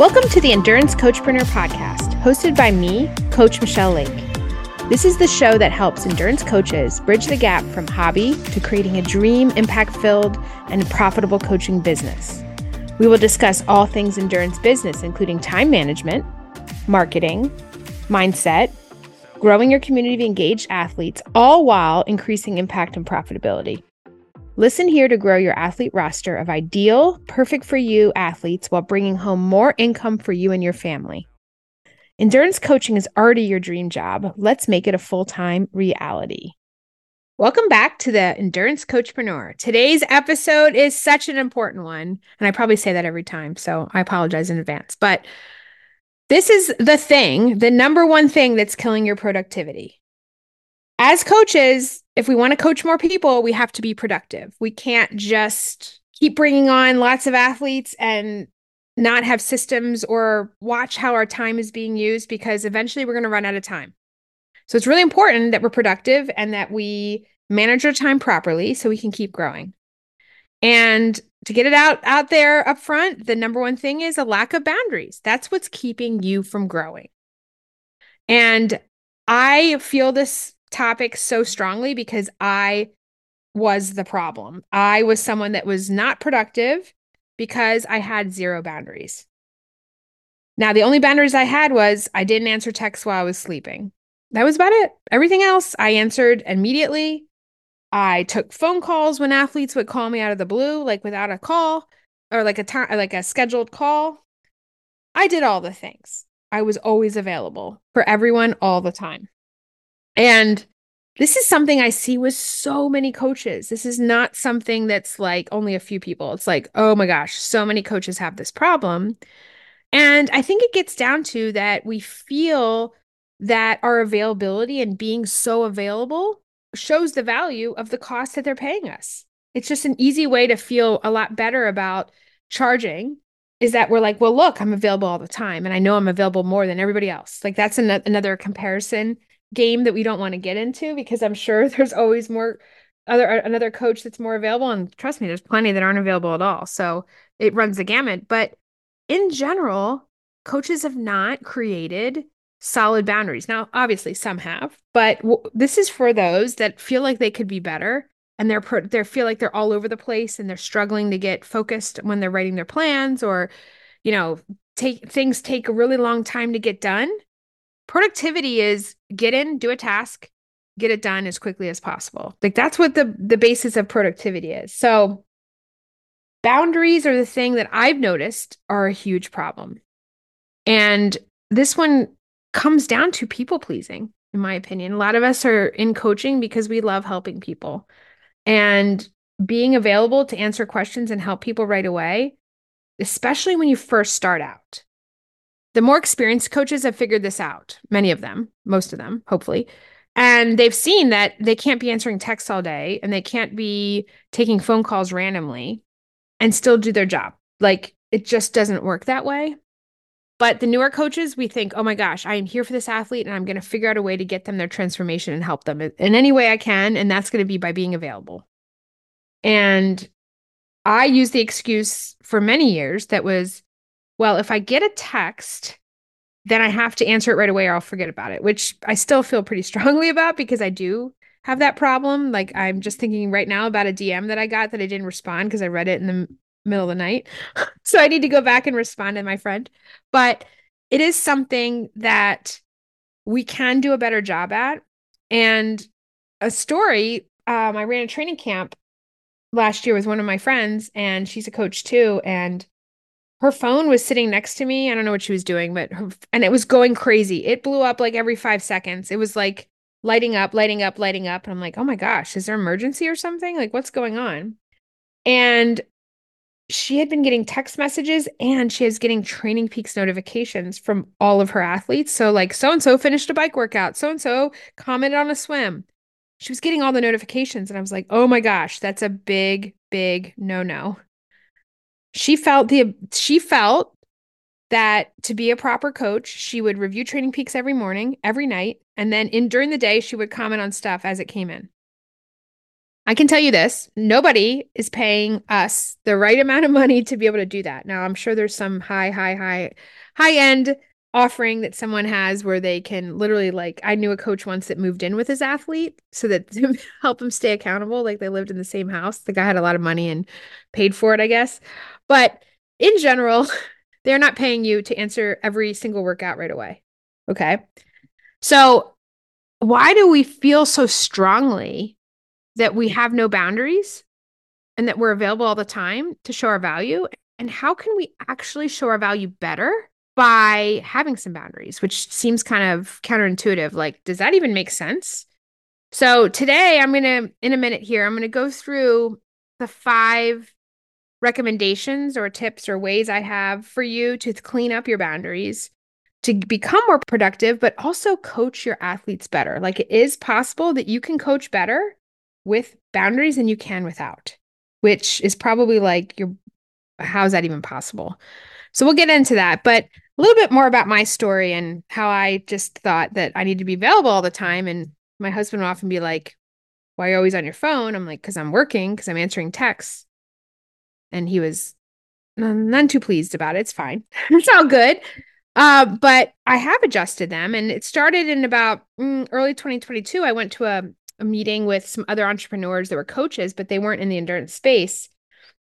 Welcome to the Endurance Coachpreneur Podcast, hosted by me, Coach Michelle Lake. This is the show that helps endurance coaches bridge the gap from hobby to creating a dream, impact-filled, and profitable coaching business. We will discuss all things endurance business, including time management, marketing, mindset, growing your community of engaged athletes, all while increasing impact and profitability. Listen here to grow your athlete roster of ideal, perfect for you athletes while bringing home more income for you and your family. Endurance coaching is already your dream job. Let's make it a full-time reality. Welcome back to the Endurance Coachpreneur. Today's episode is such an important one, and I probably say that every time, so I apologize in advance, but this is the thing, the number one thing that's killing your productivity. As coaches, if we want to coach more people, we have to be productive. We can't just keep bringing on lots of athletes and not have systems or watch how our time is being used, because eventually we're going to run out of time. So it's really important that we're productive and that we manage our time properly so we can keep growing. And to get it out there up front, the number one thing is a lack of boundaries. That's what's keeping you from growing. And I feel this topic so strongly because I was the problem. I was someone that was not productive because I had zero boundaries. Now, the only boundaries I had was I didn't answer texts while I was sleeping. That was about it. Everything else I answered immediately. I took phone calls when athletes would call me out of the blue, like without a call or like a scheduled call. I did all the things. I was always available for everyone all the time. And this is something I see with so many coaches. This is not something that's like only a few people. It's like, oh my gosh, so many coaches have this problem. And I think it gets down to that we feel that our availability and being so available shows the value of the cost that they're paying us. It's just an easy way to feel a lot better about charging, is that we're like, well, look, I'm available all the time. And I know I'm available more than everybody else. Like that's another comparison game that we don't want to get into, because I'm sure there's always another coach that's more available. And trust me, there's plenty that aren't available at all. So it runs the gamut. But in general, coaches have not created solid boundaries. Now, obviously some have, but this is for those that feel like they could be better and they feel like they're all over the place and they're struggling to get focused when they're writing their plans, or, you know, things take a really long time to get done. Productivity is get in, do a task, get it done as quickly as possible. Like that's what the basis of productivity is. So boundaries are the thing that I've noticed are a huge problem. And this one comes down to people pleasing, in my opinion. A lot of us are in coaching because we love helping people. And being available to answer questions and help people right away, especially when you first start out. The more experienced coaches have figured this out, many of them, most of them, hopefully, and they've seen that they can't be answering texts all day and they can't be taking phone calls randomly and still do their job. Like it just doesn't work that way. But the newer coaches, we think, oh my gosh, I am here for this athlete and I'm going to figure out a way to get them their transformation and help them in any way I can. And that's going to be by being available. And I used the excuse for many years that was, well, if I get a text, then I have to answer it right away or I'll forget about it, which I still feel pretty strongly about because I do have that problem. Like I'm just thinking right now about a DM that I got that I didn't respond because I read it in the middle of the night. So I need to go back and respond to my friend. But it is something that we can do a better job at. And a story, I ran a training camp last year with one of my friends, and she's a coach too. And her phone was sitting next to me. I don't know what she was doing, but and it was going crazy. It blew up like every 5 seconds. It was like lighting up. And I'm like, oh my gosh, is there an emergency or something? Like what's going on? And she had been getting text messages and she was getting TrainingPeaks notifications from all of her athletes. So like so-and-so finished a bike workout. So-and-so commented on a swim. She was getting all the notifications. And I was like, oh my gosh, that's a big, big no-no. She felt that to be a proper coach, she would review TrainingPeaks every morning, every night, and then during the day, she would comment on stuff as it came in. I can tell you this, nobody is paying us the right amount of money to be able to do that. Now, I'm sure there's some high end offering that someone has where they can literally, like, I knew a coach once that moved in with his athlete so that to help him stay accountable. Like, they lived in the same house. The guy had a lot of money and paid for it, I guess. But in general, they're not paying you to answer every single workout right away. Okay. So why do we feel so strongly that we have no boundaries and that we're available all the time to show our value? And how can we actually show our value better by having some boundaries, which seems kind of counterintuitive? Like, does that even make sense? So today in a minute here, I'm going to go through the 5 recommendations or tips or ways I have for you to clean up your boundaries, to become more productive, but also coach your athletes better. Like, it is possible that you can coach better with boundaries than you can without, which is probably like, how's that even possible? So we'll get into that, but a little bit more about my story and how I just thought that I need to be available all the time. And my husband would often be like, why are you always on your phone? I'm like, because I'm working, because I'm answering texts. And he was none too pleased about it. It's fine. It's all good. But I have adjusted them. And it started in about early 2022. I went to a meeting with some other entrepreneurs that were coaches, but they weren't in the endurance space.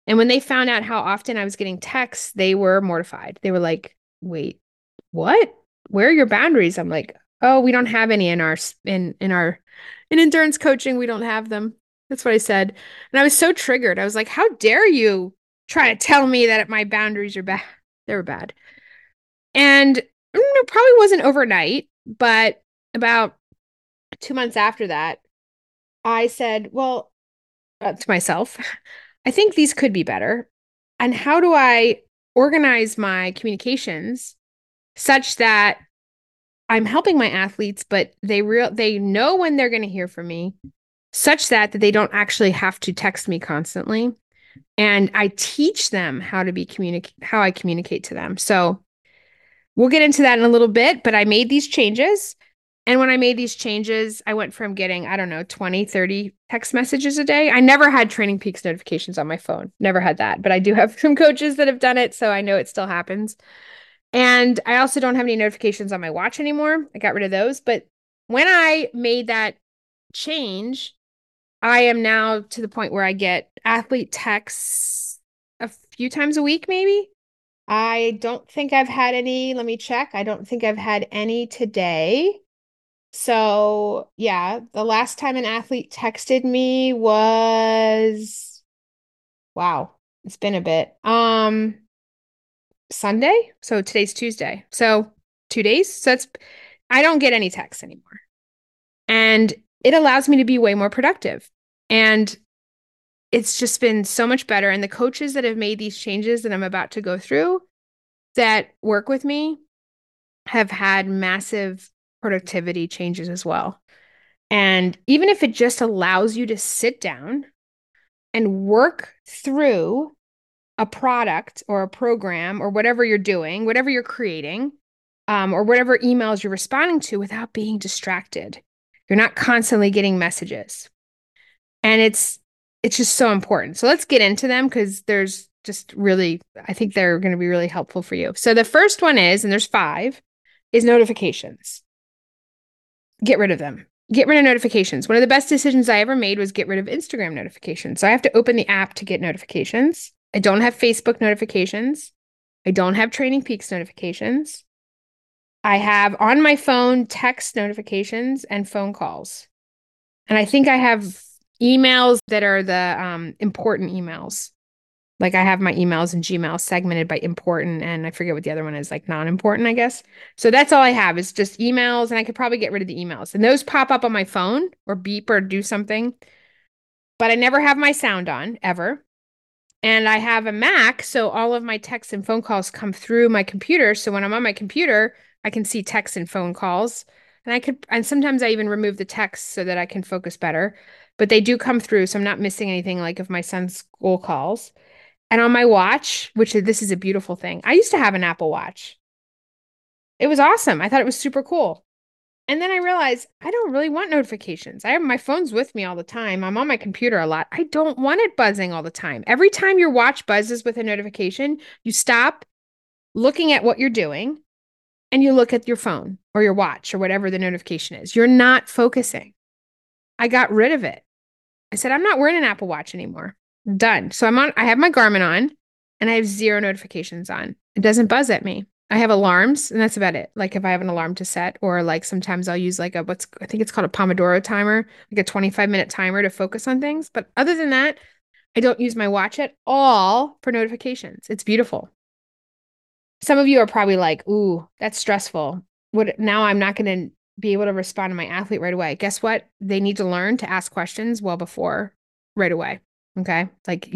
And when they found out how often I was getting texts, they were mortified. They were like, wait, what? Where are your boundaries? I'm like, oh, we don't have any in endurance coaching. We don't have them. That's what I said. And I was so triggered. I was like, how dare you try to tell me that my boundaries are bad? They were bad. And it probably wasn't overnight, but about 2 months after that, I said, well, to myself, I think these could be better. And how do I organize my communications such that I'm helping my athletes, but they know when they're going to hear from me, such that they don't actually have to text me constantly. And I teach them how I communicate to them. So we'll get into that in a little bit, but I made these changes. And when I made these changes, I went from getting, 20, 30 text messages a day. I never had TrainingPeaks notifications on my phone. Never had that, but I do have some coaches that have done it. So I know it still happens. And I also don't have any notifications on my watch anymore. I got rid of those. But when I made that change, I am now to the point where I get athlete texts a few times a week, maybe. I don't think I've had any. Let me check. I don't think I've had any today. So yeah, the last time an athlete texted me was, wow, it's been a bit. Sunday. So today's Tuesday. So 2 days. So I don't get any texts anymore. And it allows me to be way more productive. And it's just been so much better. And the coaches that have made these changes that I'm about to go through that work with me have had massive productivity changes as well. And even if it just allows you to sit down and work through a product or a program or whatever you're doing, whatever you're creating, or whatever emails you're responding to without being distracted. You're not constantly getting messages. And it's just so important. So let's get into them because there's just really, I think they're going to be really helpful for you. So the first one is, and there's 5, is notifications. Get rid of them. Get rid of notifications. One of the best decisions I ever made was get rid of Instagram notifications. So I have to open the app to get notifications. I don't have Facebook notifications. I don't have TrainingPeaks notifications. I have on my phone text notifications and phone calls. And I think I have emails that are the important emails. Like I have my emails and Gmail segmented by important, and I forget what the other one is, like non-important, I guess. So that's all I have is just emails, and I could probably get rid of the emails. And those pop up on my phone or beep or do something. But I never have my sound on, ever. And I have a Mac, so all of my texts and phone calls come through my computer. So when I'm on my computer, I can see texts and phone calls, and sometimes I even remove the texts so that I can focus better, but they do come through. So I'm not missing anything, like if my son's school calls. And on my watch, which this is a beautiful thing. I used to have an Apple Watch. It was awesome. I thought it was super cool. And then I realized I don't really want notifications. I have my phones with me all the time. I'm on my computer a lot. I don't want it buzzing all the time. Every time your watch buzzes with a notification, you stop looking at what you're doing and you look at your phone or your watch or whatever the notification is. You're not focusing. I got rid of it. I said, I'm not wearing an Apple Watch anymore. I'm done. So I have my Garmin on and I have zero notifications on. It doesn't buzz at me. I have alarms and that's about it. Like if I have an alarm to set, or like sometimes I'll use like I think it's called a Pomodoro timer, like a 25-minute timer to focus on things. But other than that, I don't use my watch at all for notifications. It's beautiful. Some of you are probably like, ooh, that's stressful. Now I'm not going to be able to respond to my athlete right away. Guess what? They need to learn to ask questions well before right away. Okay. Like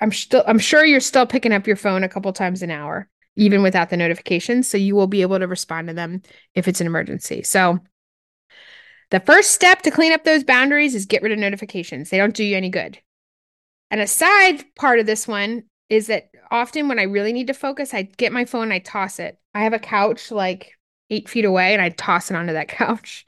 I'm sure you're still picking up your phone a couple times an hour, even without the notifications. So you will be able to respond to them if it's an emergency. So the first step to clean up those boundaries is get rid of notifications. They don't do you any good. And a side part of this one is that often when I really need to focus, I get my phone, I toss it. I have a couch like 8 feet away and I toss it onto that couch.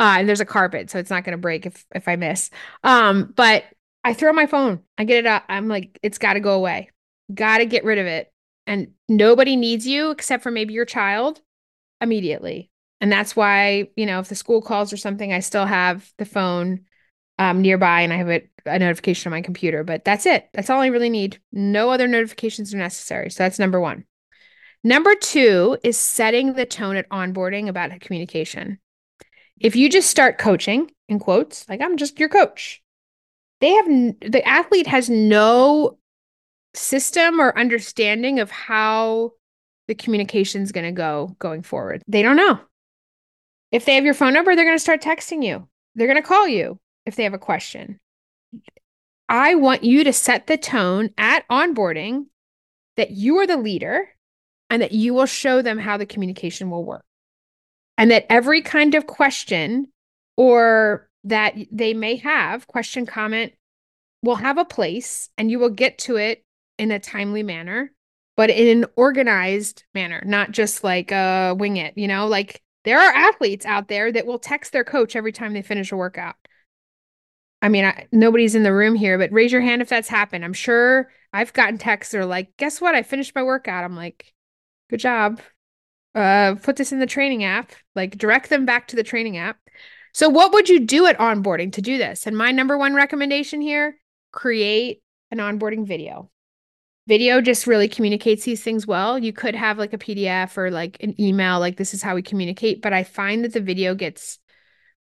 And there's a carpet, so it's not going to break if I miss. But I throw my phone, I get it out. I'm like, it's got to go away. Got to get rid of it. And nobody needs you except for maybe your child immediately. And that's why, if the school calls or something, I still have the phone nearby and I have a notification on my computer, but that's it. That's all I really need. No other notifications are necessary. So that's number one. Number two is setting the tone at onboarding about communication. If you just start coaching in quotes, like I'm just your coach, the athlete has no system or understanding of how the communication is going to go going forward. They don't know. If they have your phone number, they're going to start texting you. They're going to call you if they have a question. I want you to set the tone at onboarding that you are the leader and that you will show them how the communication will work, and that every kind of question or that they may have, question, comment, will have a place and you will get to it in a timely manner, but in an organized manner, not just like wing it, like there are athletes out there that will text their coach every time they finish a workout. I mean, nobody's in the room here, but raise your hand if that's happened. I'm sure I've gotten texts that are like, guess what? I finished my workout. I'm like, good job. Put this in the training app, like direct them back to the training app. So what would you do at onboarding to do this? And my number one recommendation here, create an onboarding video. Video just really communicates these things well. You could have like a PDF or like an email, like this is how we communicate. But I find that the video gets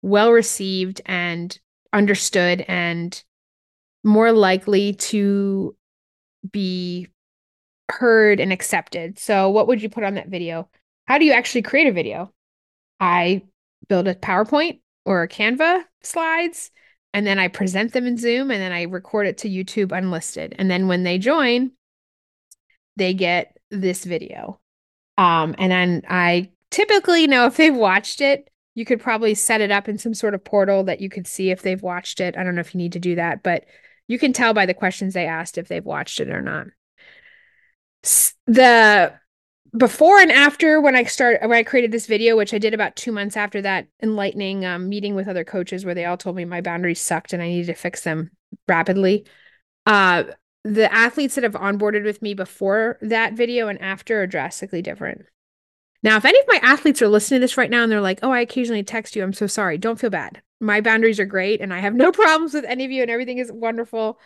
well received and understood and more likely to be heard and accepted. So what would you put on that video? How do you actually create a video? I build a PowerPoint or a Canva slides, and then I present them in Zoom, and then I record it to YouTube unlisted. And then when they join, they get this video. And then I typically know if they've watched it. You could probably set it up in some sort of portal that you could see if they've watched it. I don't know if you need to do that, but you can tell by the questions they asked if they've watched it or not. The before and after when I created this video, which I did about 2 months after that enlightening meeting with other coaches where they all told me my boundaries sucked and I needed to fix them rapidly. The athletes that have onboarded with me before that video and after are drastically different. Now, if any of my athletes are listening to this right now and they're like, oh, I occasionally text you, I'm so sorry. Don't feel bad. My boundaries are great and I have no problems with any of you and everything is wonderful.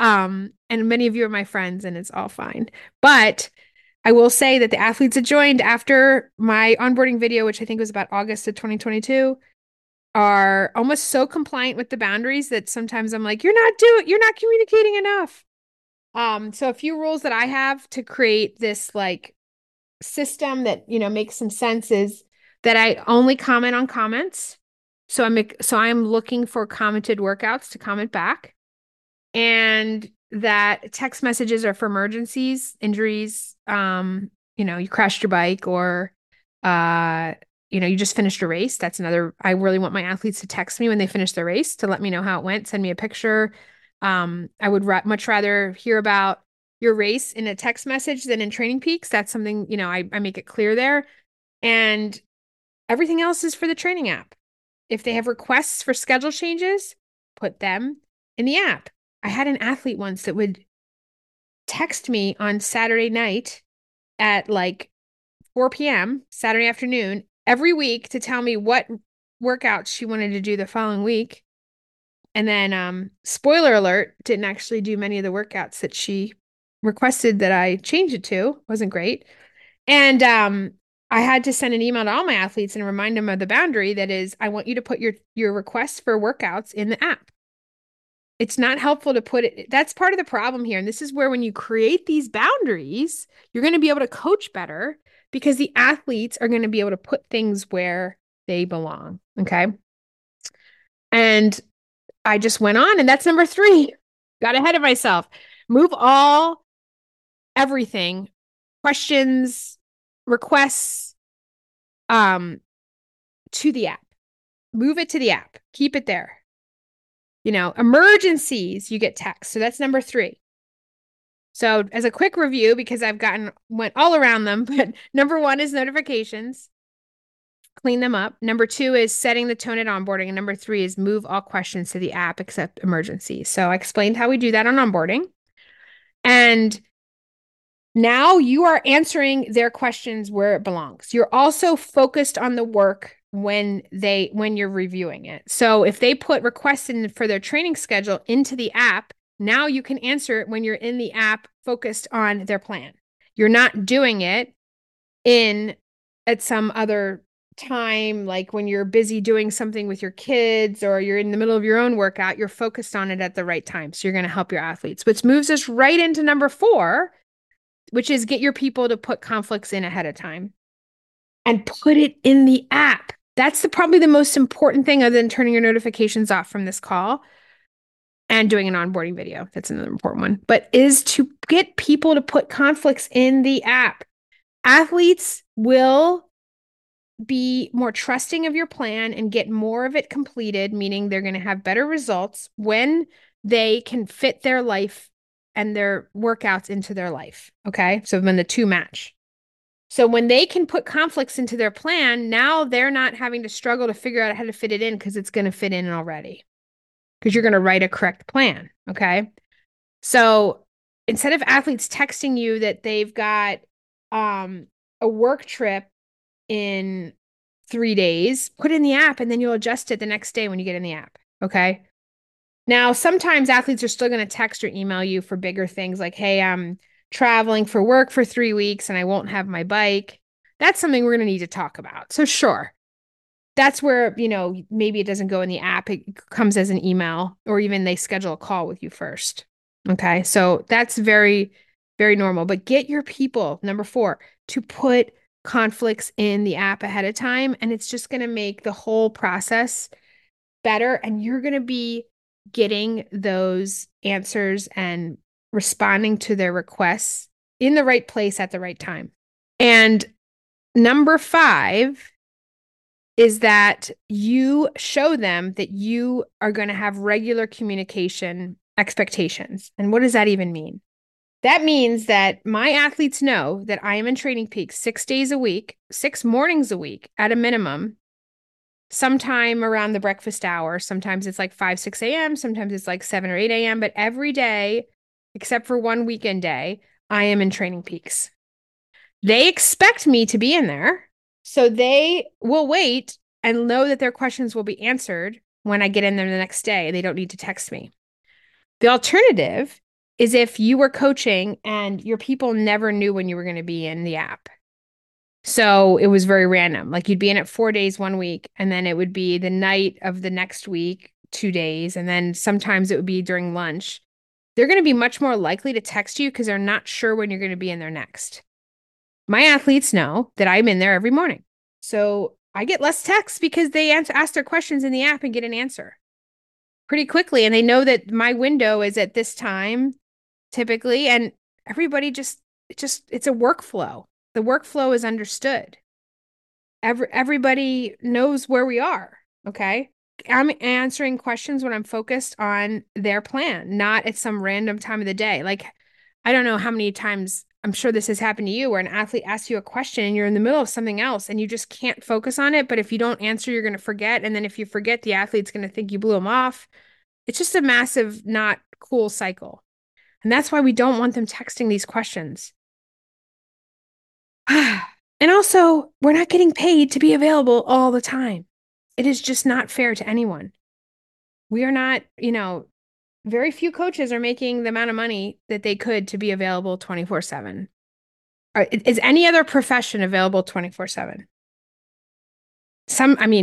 And many of you are my friends and it's all fine. But I will say that the athletes that joined after my onboarding video, which I think was about August of 2022, are almost so compliant with the boundaries that sometimes I'm like, you're not communicating enough. So a few rules that I have to create this like system that, makes some sense is that I only comment on comments. So I'm looking for commented workouts to comment back, and that text messages are for emergencies, injuries, you crashed your bike or, you just finished a race. That's another, I really want my athletes to text me when they finish their race to let me know how it went, send me a picture. I would much rather hear about your race in a text message than in Training Peaks. That's something, I make it clear there. And Everything else is for the training app. If they have requests for schedule changes, put them in the app. I had an athlete once that would text me on Saturday night at like 4 p.m. Saturday afternoon every week to tell me what workouts she wanted to do the following week. And then, spoiler alert, didn't actually do many of the workouts that she requested that I change it to. Wasn't great. And I had to send an email to all my athletes and remind them of the boundary that is, I want you to put your requests for workouts in the app. It's not helpful to put it. That's part of the problem here. And this is where when you create these boundaries, you're going to be able to coach better because the athletes are going to be able to put things where they belong. Okay. And I just went on, and that's number 3. Got ahead of myself. Move everything, questions, requests, to the app. Move it to the app. Keep it there. You know, emergencies, you get text. So that's number 3. So as a quick review, because I've went all around them, but number 1 is notifications. Clean them up. Number 2 is setting the tone at onboarding. And number 3 is move all questions to the app except emergencies. So I explained how we do that on onboarding. And now you are answering their questions where it belongs. You're also focused on the work when you're reviewing it. So if they put requests in for their training schedule into the app, now you can answer it when you're in the app focused on their plan. You're not doing it at some other time, like when you're busy doing something with your kids or you're in the middle of your own workout. You're focused on it at the right time. So you're going to help your athletes, which moves us right into number 4, which is get your people to put conflicts in ahead of time and put it in the app. That's probably the most important thing, other than turning your notifications off from this call and doing an onboarding video. That's another important one, but is to get people to put conflicts in the app. Athletes will be more trusting of your plan and get more of it completed, meaning they're going to have better results when they can fit their life and their workouts into their life. Okay. So when the 2 match. So when they can put conflicts into their plan, now they're not having to struggle to figure out how to fit it in because it's going to fit in already, because you're going to write a correct plan. Okay. So instead of athletes texting you that they've got a work trip in 3 days, put in the app, and then you'll adjust it the next day when you get in the app. Okay. Now, sometimes athletes are still going to text or email you for bigger things like, hey, I'm traveling for work for 3 weeks and I won't have my bike. That's something we're going to need to talk about. So sure. That's where, maybe it doesn't go in the app. It comes as an email, or even they schedule a call with you first. Okay. So that's very, very normal, but get your people, number 4, to put conflicts in the app ahead of time. And it's just going to make the whole process better. And you're going to be getting those answers and responding to their requests in the right place at the right time. And number 5 is that you show them that you are going to have regular communication expectations. And what does that even mean? That means that my athletes know that I am in Training Peaks 6 days a week, 6 mornings a week at a minimum, sometime around the breakfast hour. Sometimes it's like 5, 6 a.m. Sometimes it's like 7 or 8 a.m. But every day, except for one weekend day, I am in Training Peaks. They expect me to be in there. So they will wait and know that their questions will be answered when I get in there the next day. They don't need to text me. The alternative is if you were coaching and your people never knew when you were going to be in the app. So it was very random. Like you'd be in it 4 days one week, and then it would be the night of the next week, 2 days. And then sometimes it would be during lunch. They're going to be much more likely to text you because they're not sure when you're going to be in there next. My athletes know that I'm in there every morning. So I get less texts because they ask their questions in the app and get an answer pretty quickly. And they know that my window is at this time, typically, and everybody just it's a workflow. The workflow is understood. Everybody knows where we are. Okay. I'm answering questions when I'm focused on their plan, not at some random time of the day. Like I don't know how many times, I'm sure this has happened to you, where an athlete asks you a question and you're in the middle of something else and you just can't focus on it. But if you don't answer, you're going to forget. And then if you forget, the athlete's going to think you blew them off. It's just a massive, not cool cycle. And that's why we don't want them texting these questions. And also, we're not getting paid to be available all the time. It is just not fair to anyone. We are not, very few coaches are making the amount of money that they could to be available 24/7. Is any other profession available 24/7?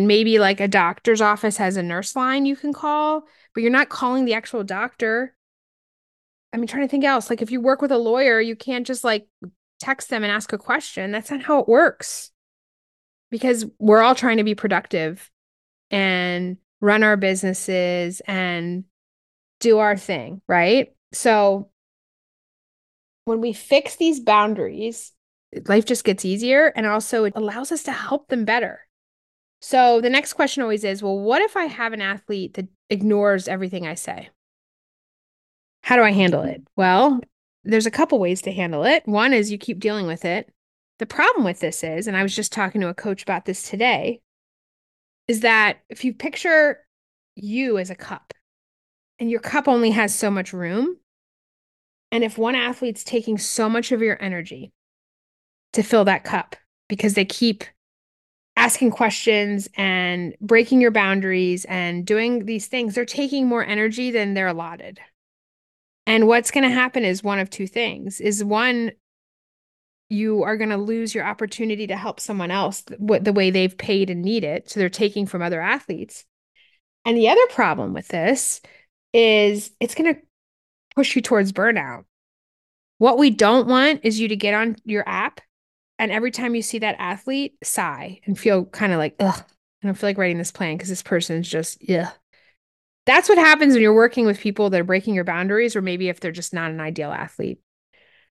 Maybe like a doctor's office has a nurse line you can call, but you're not calling the actual doctor. Trying to think else. Like if you work with a lawyer, you can't just text them and ask a question. That's not how it works, because we're all trying to be productive and run our businesses and do our thing, right? So when we fix these boundaries, life just gets easier, and also it allows us to help them better. So the next question always is, well, what if I have an athlete that ignores everything I say? How do I handle it? Well, there's a couple ways to handle it. One is you keep dealing with it. The problem with this is, and I was just talking to a coach about this today, is that if you picture you as a cup, and your cup only has so much room, and if one athlete's taking so much of your energy to fill that cup because they keep asking questions and breaking your boundaries and doing these things, they're taking more energy than they're allotted. And what's going to happen is one of two things. Is one, you are going to lose your opportunity to help someone else the way they've paid and need it. So they're taking from other athletes. And the other problem with this is it's going to push you towards burnout. What we don't want is you to get on your app and every time you see that athlete, sigh and feel kind of like, ugh, I don't feel like writing this plan because this person's just, yeah. That's what happens when you're working with people that are breaking your boundaries, or maybe if they're just not an ideal athlete.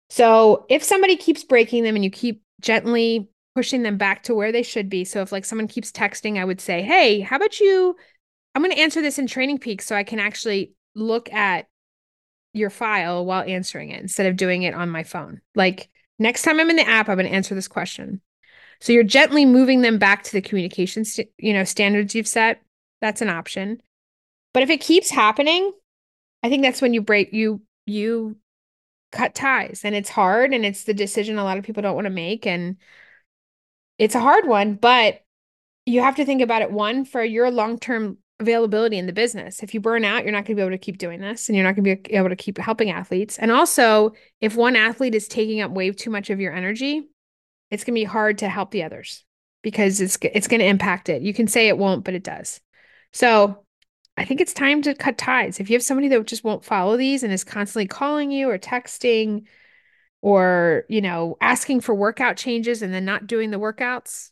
So if somebody keeps breaking them and you keep gently pushing them back to where they should be. So if someone keeps texting, I would say, hey, how about you? I'm going to answer this in TrainingPeaks so I can actually look at your file while answering it instead of doing it on my phone. Next time I'm in the app, I'm going to answer this question. So you're gently moving them back to the communication standards you've set. That's an option. But if it keeps happening, I think that's when you cut ties, and it's hard, and it's the decision a lot of people don't want to make, and it's a hard one, but you have to think about it, one, for your long-term availability in the business. If you burn out, you're not going to be able to keep doing this, and you're not going to be able to keep helping athletes. And also, if one athlete is taking up way too much of your energy, it's going to be hard to help the others because it's going to impact it. You can say it won't, but it does. So I think it's time to cut ties. If you have somebody that just won't follow these and is constantly calling you or texting or, asking for workout changes and then not doing the workouts,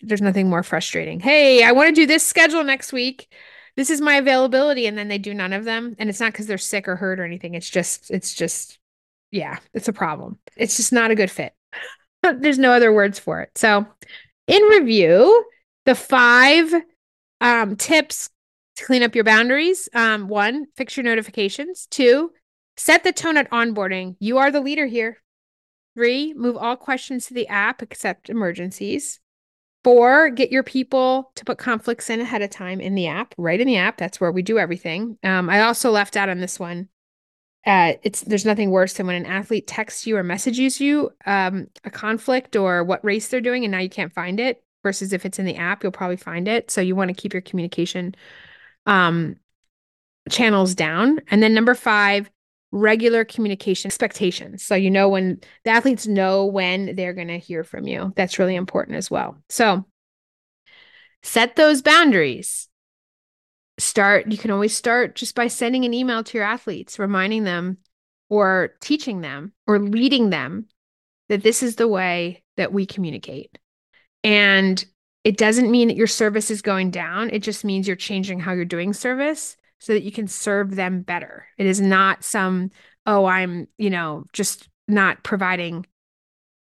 there's nothing more frustrating. Hey, I want to do this schedule next week. This is my availability. And then they do none of them. And it's not because they're sick or hurt or anything. It's just, it's a problem. It's just not a good fit. There's no other words for it. So in review, the 5 tips to clean up your boundaries. 1, fix your notifications. 2, set the tone at onboarding. You are the leader here. 3, move all questions to the app except emergencies. 4, get your people to put conflicts in ahead of time in the app, right in the app. That's where we do everything. I also left out on this one. There's nothing worse than when an athlete texts you or messages you a conflict or what race they're doing, and now you can't find it, versus if it's in the app, you'll probably find it. So you want to keep your communication channels down. And then number 5, regular communication expectations. So when the athletes know when they're going to hear from you. That's really important as well. So set those boundaries. You can always start just by sending an email to your athletes, reminding them or teaching them or leading them that this is the way that we communicate. And it doesn't mean that your service is going down. It just means you're changing how you're doing service so that you can serve them better. It is not some, I'm, just not providing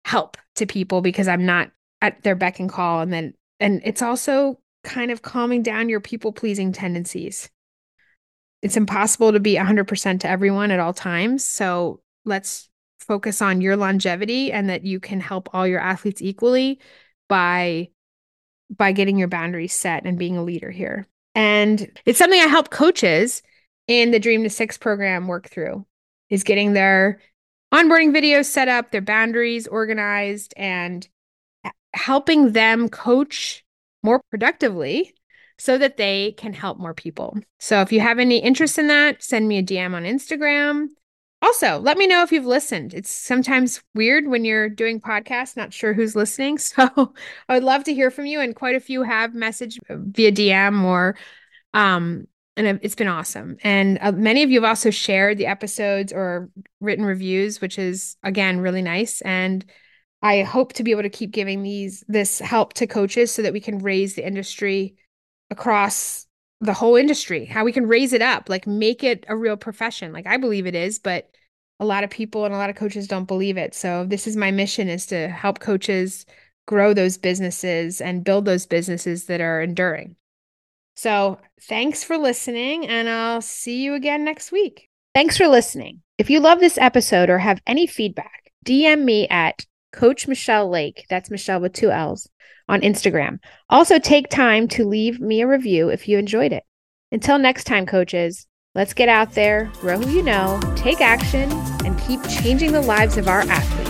help to people because I'm not at their beck and call. And it's also kind of calming down your people-pleasing tendencies. It's impossible to be 100% to everyone at all times. So let's focus on your longevity and that you can help all your athletes equally by getting your boundaries set and being a leader here. And it's something I help coaches in the Dream to Six program work through, is getting their onboarding videos set up, their boundaries organized, and helping them coach more productively so that they can help more people. So if you have any interest in that, send me a DM on Instagram. Also, let me know if you've listened. It's sometimes weird when you're doing podcasts, not sure who's listening. So I would love to hear from you. And quite a few have messaged via DM or, and it's been awesome. And many of you have also shared the episodes or written reviews, which is, again, really nice. And I hope to be able to keep giving this help to coaches so that we can raise the industry across the whole industry, how we can raise it up, like make it a real profession. Like I believe it is, but a lot of people and a lot of coaches don't believe it. So this is my mission, is to help coaches grow those businesses and build those businesses that are enduring. So thanks for listening, and I'll see you again next week. Thanks for listening. If you love this episode or have any feedback, DM me at Coach Michelle Lake, that's Michelle with 2 L's, on Instagram. Also, take time to leave me a review if you enjoyed it. Until next time, coaches, let's get out there, grow who you know, take action, and keep changing the lives of our athletes.